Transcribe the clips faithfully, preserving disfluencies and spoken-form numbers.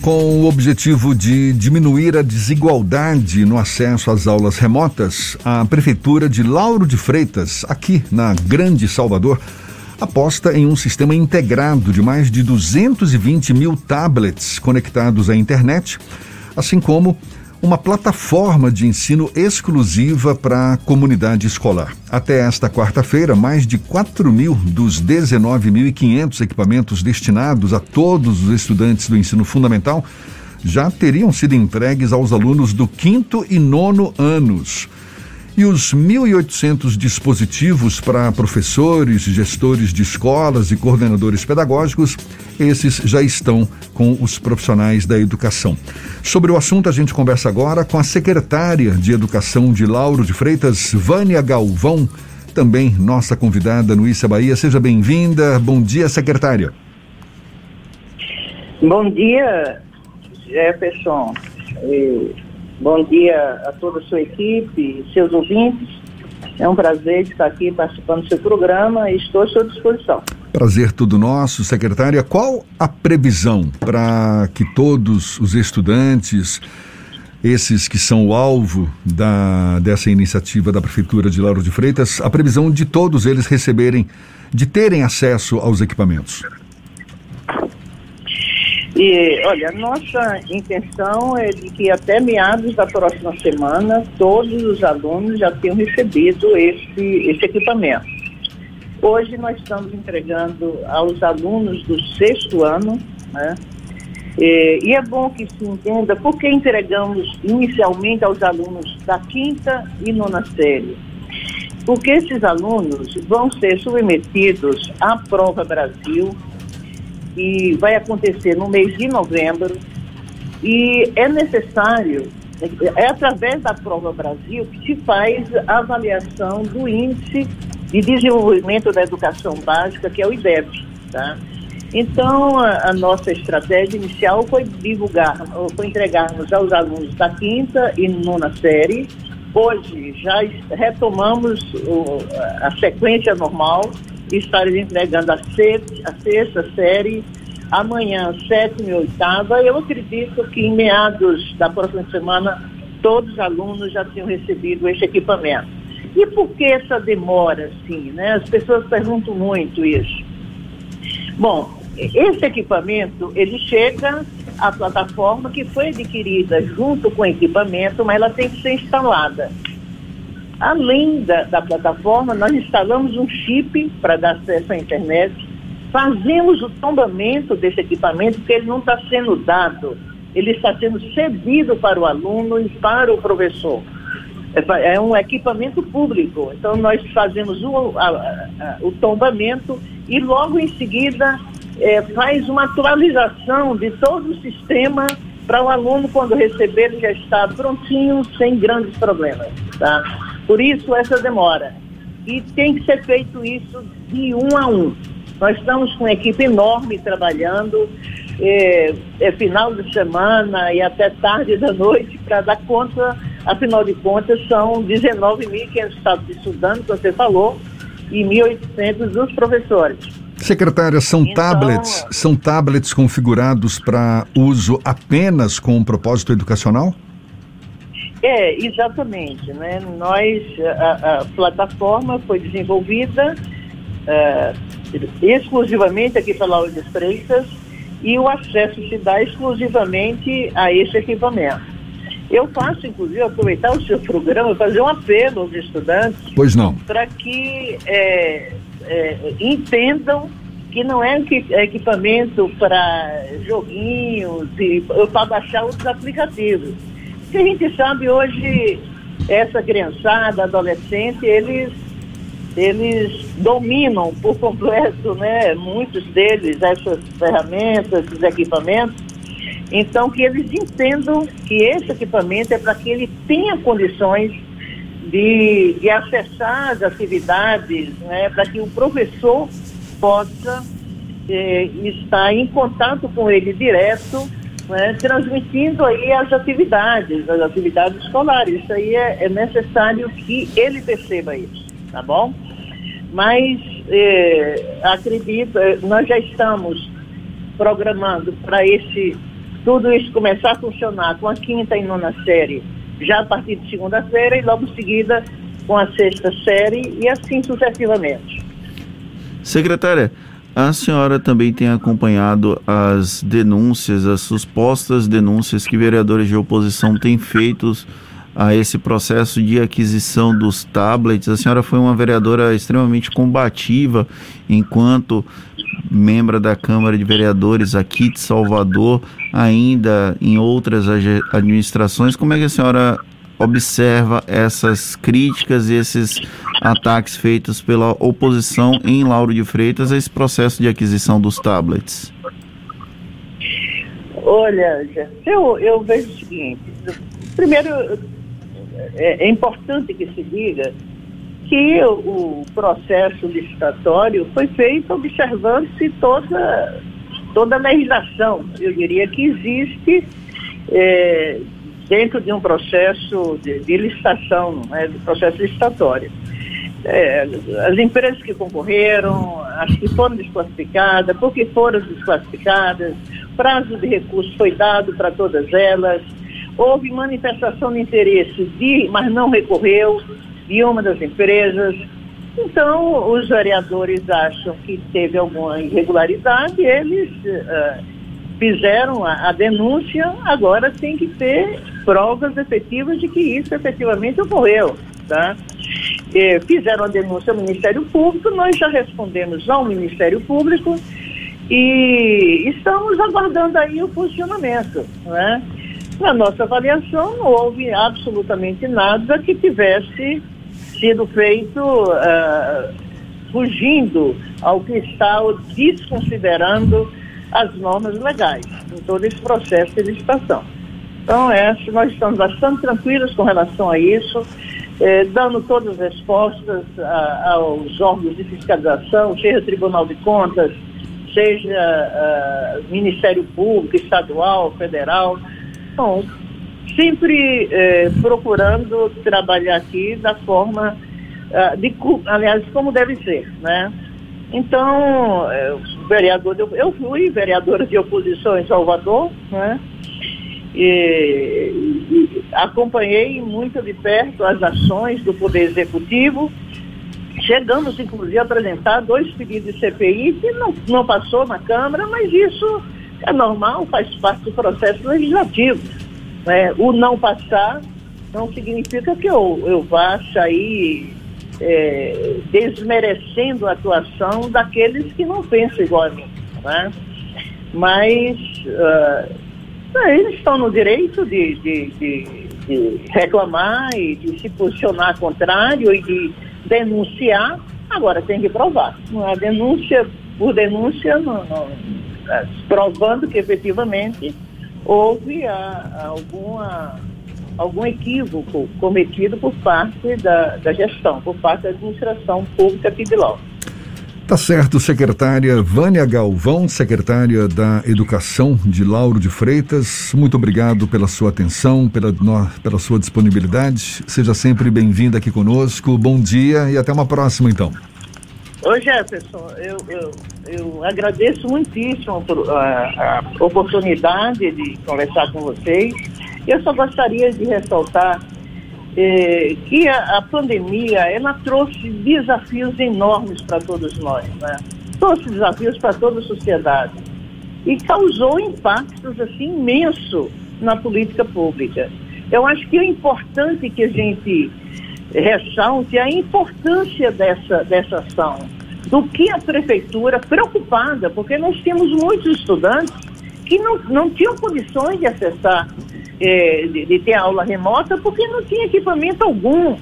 Com o objetivo de diminuir a desigualdade no acesso às aulas remotas, a Prefeitura de Lauro de Freitas, aqui na Grande Salvador, aposta em um sistema integrado de mais de duzentos e vinte mil tablets conectados à internet, assim como uma plataforma de ensino exclusiva para a comunidade escolar. Até esta quarta-feira, mais de quatro mil dos dezenove mil e quinhentos equipamentos destinados a todos os estudantes do ensino fundamental já teriam sido entregues aos alunos do quinto e nono anos. E os mil e oitocentos dispositivos para professores, gestores de escolas e coordenadores pedagógicos, esses já estão com os profissionais da educação. Sobre o assunto, a gente conversa agora com a secretária de Educação de Lauro de Freitas, Vânia Galvão, também nossa convidada no I C A Bahia. Seja bem-vinda. Bom dia, secretária. Bom dia, Jefferson. E... Bom dia a toda a sua equipe, seus ouvintes. É um prazer estar aqui participando do seu programa e estou à sua disposição. Prazer todo nosso, secretária. Qual a previsão para que todos os estudantes, esses que são o alvo da, dessa iniciativa da Prefeitura de Lauro de Freitas, a previsão de todos eles receberem, de terem acesso aos equipamentos? E, olha, nossa intenção é de que até meados da próxima semana todos os alunos já tenham recebido esse, esse equipamento. Hoje nós estamos entregando aos alunos do sexto ano, né? E, e é bom que se entenda por que entregamos inicialmente aos alunos da quinta e nona série. Porque esses alunos vão ser submetidos à Prova Brasil, que vai acontecer no mês de novembro, e é necessário, é através da Prova Brasil que se faz a avaliação do Índice de Desenvolvimento da Educação Básica, que é o I D E B, tá? Então, a, a nossa estratégia inicial foi divulgar, foi entregarmos aos alunos da quinta e nona série. Hoje já retomamos o, a sequência normal, estarem entregando a sexta, a sexta série, amanhã sétima e oitava. Eu acredito que em meados da próxima semana todos os alunos já tinham recebido esse equipamento. E por que essa demora, assim, né? As pessoas perguntam muito isso. Bom, esse equipamento, ele chega à plataforma que foi adquirida junto com o equipamento, mas ela tem que ser instalada. Além da, da plataforma, nós instalamos um chip para dar acesso à internet, fazemos o tombamento desse equipamento, porque ele não está sendo dado, ele está sendo cedido para o aluno e para o professor. É, é um equipamento público, então nós fazemos o, a, a, o tombamento e logo em seguida é, faz uma atualização de todo o sistema para o aluno, quando receber, ele já está prontinho, sem grandes problemas, tá? Por isso, essa demora. E tem que ser feito isso de um a um. Nós estamos com uma equipe enorme trabalhando, é, é final de semana e até tarde da noite, para dar conta. Afinal de contas, são dezenove mil e quinhentos estudantes, que você falou, e mil e oitocentos dos professores. Secretária, são então, tablets, são tablets configurados para uso apenas com um propósito educacional? É, exatamente, né? Nós, a, a plataforma foi desenvolvida uh, exclusivamente aqui pela Lauro de Freitas e o acesso se dá exclusivamente a esse equipamento. Eu faço, inclusive, aproveitar o seu programa e fazer um apelo aos estudantes para que é, é, entendam que não é equipamento para joguinhos e para baixar outros aplicativos. Porque a gente sabe hoje, essa criançada, adolescente, eles, eles dominam por completo, né? Muitos deles, essas ferramentas, esses equipamentos. Então, que eles entendam que esse equipamento é para que ele tenha condições de, de acessar as atividades, né? Para que o professor possa eh, estar em contato com ele direto, né, transmitindo aí as atividades, as atividades escolares. Isso aí é, é necessário que ele perceba isso, tá bom? Mas eh, acredito, nós já estamos programando para esse tudo isso começar a funcionar com a quinta e nona série, já a partir de segunda-feira, e logo em seguida com a sexta série, e assim sucessivamente. Secretária, a senhora também tem acompanhado as denúncias, as supostas denúncias que vereadores de oposição têm feito a esse processo de aquisição dos tablets. A senhora foi uma vereadora extremamente combativa enquanto membro da Câmara de Vereadores aqui de Salvador, ainda em outras administrações. Como é que a senhora observa essas críticas e esses ataques feitos pela oposição em Lauro de Freitas a esse processo de aquisição dos tablets? Olha, eu, eu vejo o seguinte. Primeiro, é importante que se diga que o processo licitatório foi feito observando-se toda, toda a legislação, eu diria, que existe é, dentro de um processo de, de licitação, né, de processo licitatório. É, as empresas que concorreram, as que foram desclassificadas, por que foram desclassificadas, prazo de recurso foi dado para todas elas, houve manifestação de interesse, de, mas não recorreu, de uma das empresas. Então, os vereadores acham que teve alguma irregularidade, eles uh, fizeram a, a denúncia, agora tem que ter provas efetivas de que isso efetivamente ocorreu, tá? E fizeram a denúncia ao Ministério Público, nós já respondemos ao Ministério Público e estamos aguardando aí o funcionamento, né? Na nossa avaliação, não houve absolutamente nada que tivesse sido feito uh, fugindo ao que está ou desconsiderando as normas legais em todo esse processo de licitação. Então, é, nós estamos bastante tranquilos com relação a isso, eh, dando todas as respostas a, aos órgãos de fiscalização, seja Tribunal de Contas, seja uh, Ministério Público, estadual, federal. Bom, sempre eh, procurando trabalhar aqui da forma, ah, de, aliás, como deve ser, né? Então, eh, vereador, de, eu fui vereadora de oposição em Salvador, né? E, e acompanhei muito de perto as ações do Poder Executivo. Chegamos, inclusive, a apresentar dois pedidos de C P I que não, não passou na Câmara, mas isso é normal, faz parte do processo legislativo, né? O não passar não significa que eu, eu vá sair é, desmerecendo a atuação daqueles que não pensam igual a mim, né? Mas uh, eles estão no direito de, de, de, de reclamar e de se posicionar contrário e de denunciar. Agora tem que provar. A denúncia por denúncia não... não provando que efetivamente houve a, a alguma, algum equívoco cometido por parte da, da gestão, por parte da administração pública aqui de Lauro. Tá certo, secretária Vânia Galvão, secretária da Educação de Lauro de Freitas, muito obrigado pela sua atenção, pela, pela sua disponibilidade, seja sempre bem-vinda aqui conosco, bom dia e até uma próxima então. Ô Jefferson, eu, eu, eu agradeço muitíssimo a, a oportunidade de conversar com vocês. Eu só gostaria de ressaltar eh, que a, a pandemia, ela trouxe desafios enormes para todos nós, né? Trouxe desafios para toda a sociedade e causou impactos assim, imensos na política pública. Eu acho que é importante que a gente ressalte a importância dessa, dessa ação, do que a prefeitura preocupada, porque nós temos muitos estudantes que não, não tinham condições de acessar, eh, de, de ter aula remota, porque não tinha equipamento algum,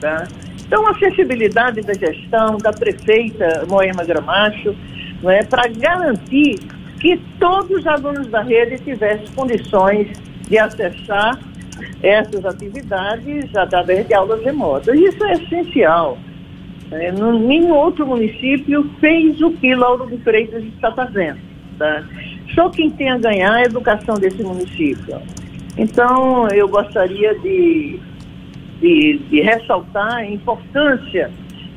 tá? Então, a acessibilidade da gestão, da prefeita Moema Gramacho, não é, para garantir que todos os alunos da rede tivessem condições de acessar essas atividades através de aulas remotas. Isso é essencial. É, não, nenhum outro município fez o que Lauro de Freitas está fazendo, tá? Só quem tem a ganhar é a educação desse município. Então, eu gostaria de, de, de ressaltar a importância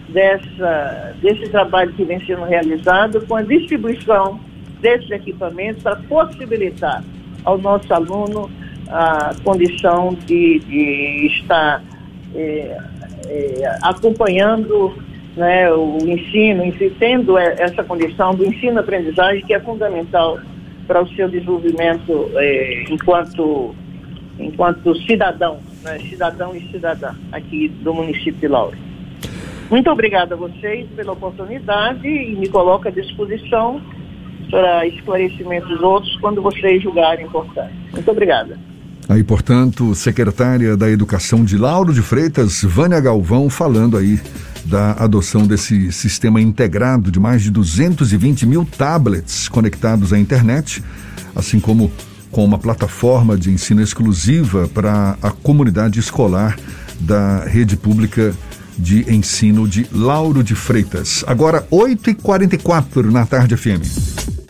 dessa, desse trabalho que vem sendo realizado com a distribuição desses equipamentos para possibilitar ao nosso aluno a condição de, de estar é, é, acompanhando, né, o ensino, tendo essa condição do ensino-aprendizagem, que é fundamental para o seu desenvolvimento é, enquanto, enquanto cidadão, né, cidadão e cidadã aqui do município de Lauro. Muito obrigada a vocês pela oportunidade e me coloco à disposição para esclarecimentos outros quando vocês julgarem importante. Muito obrigada. Aí, portanto, secretária da Educação de Lauro de Freitas, Vânia Galvão, falando aí da adoção desse sistema integrado de mais de duzentos e vinte mil tablets conectados à internet, assim como com uma plataforma de ensino exclusiva para a comunidade escolar da rede pública de ensino de Lauro de Freitas. Agora, oito e quarenta e quatro na Tarde F M.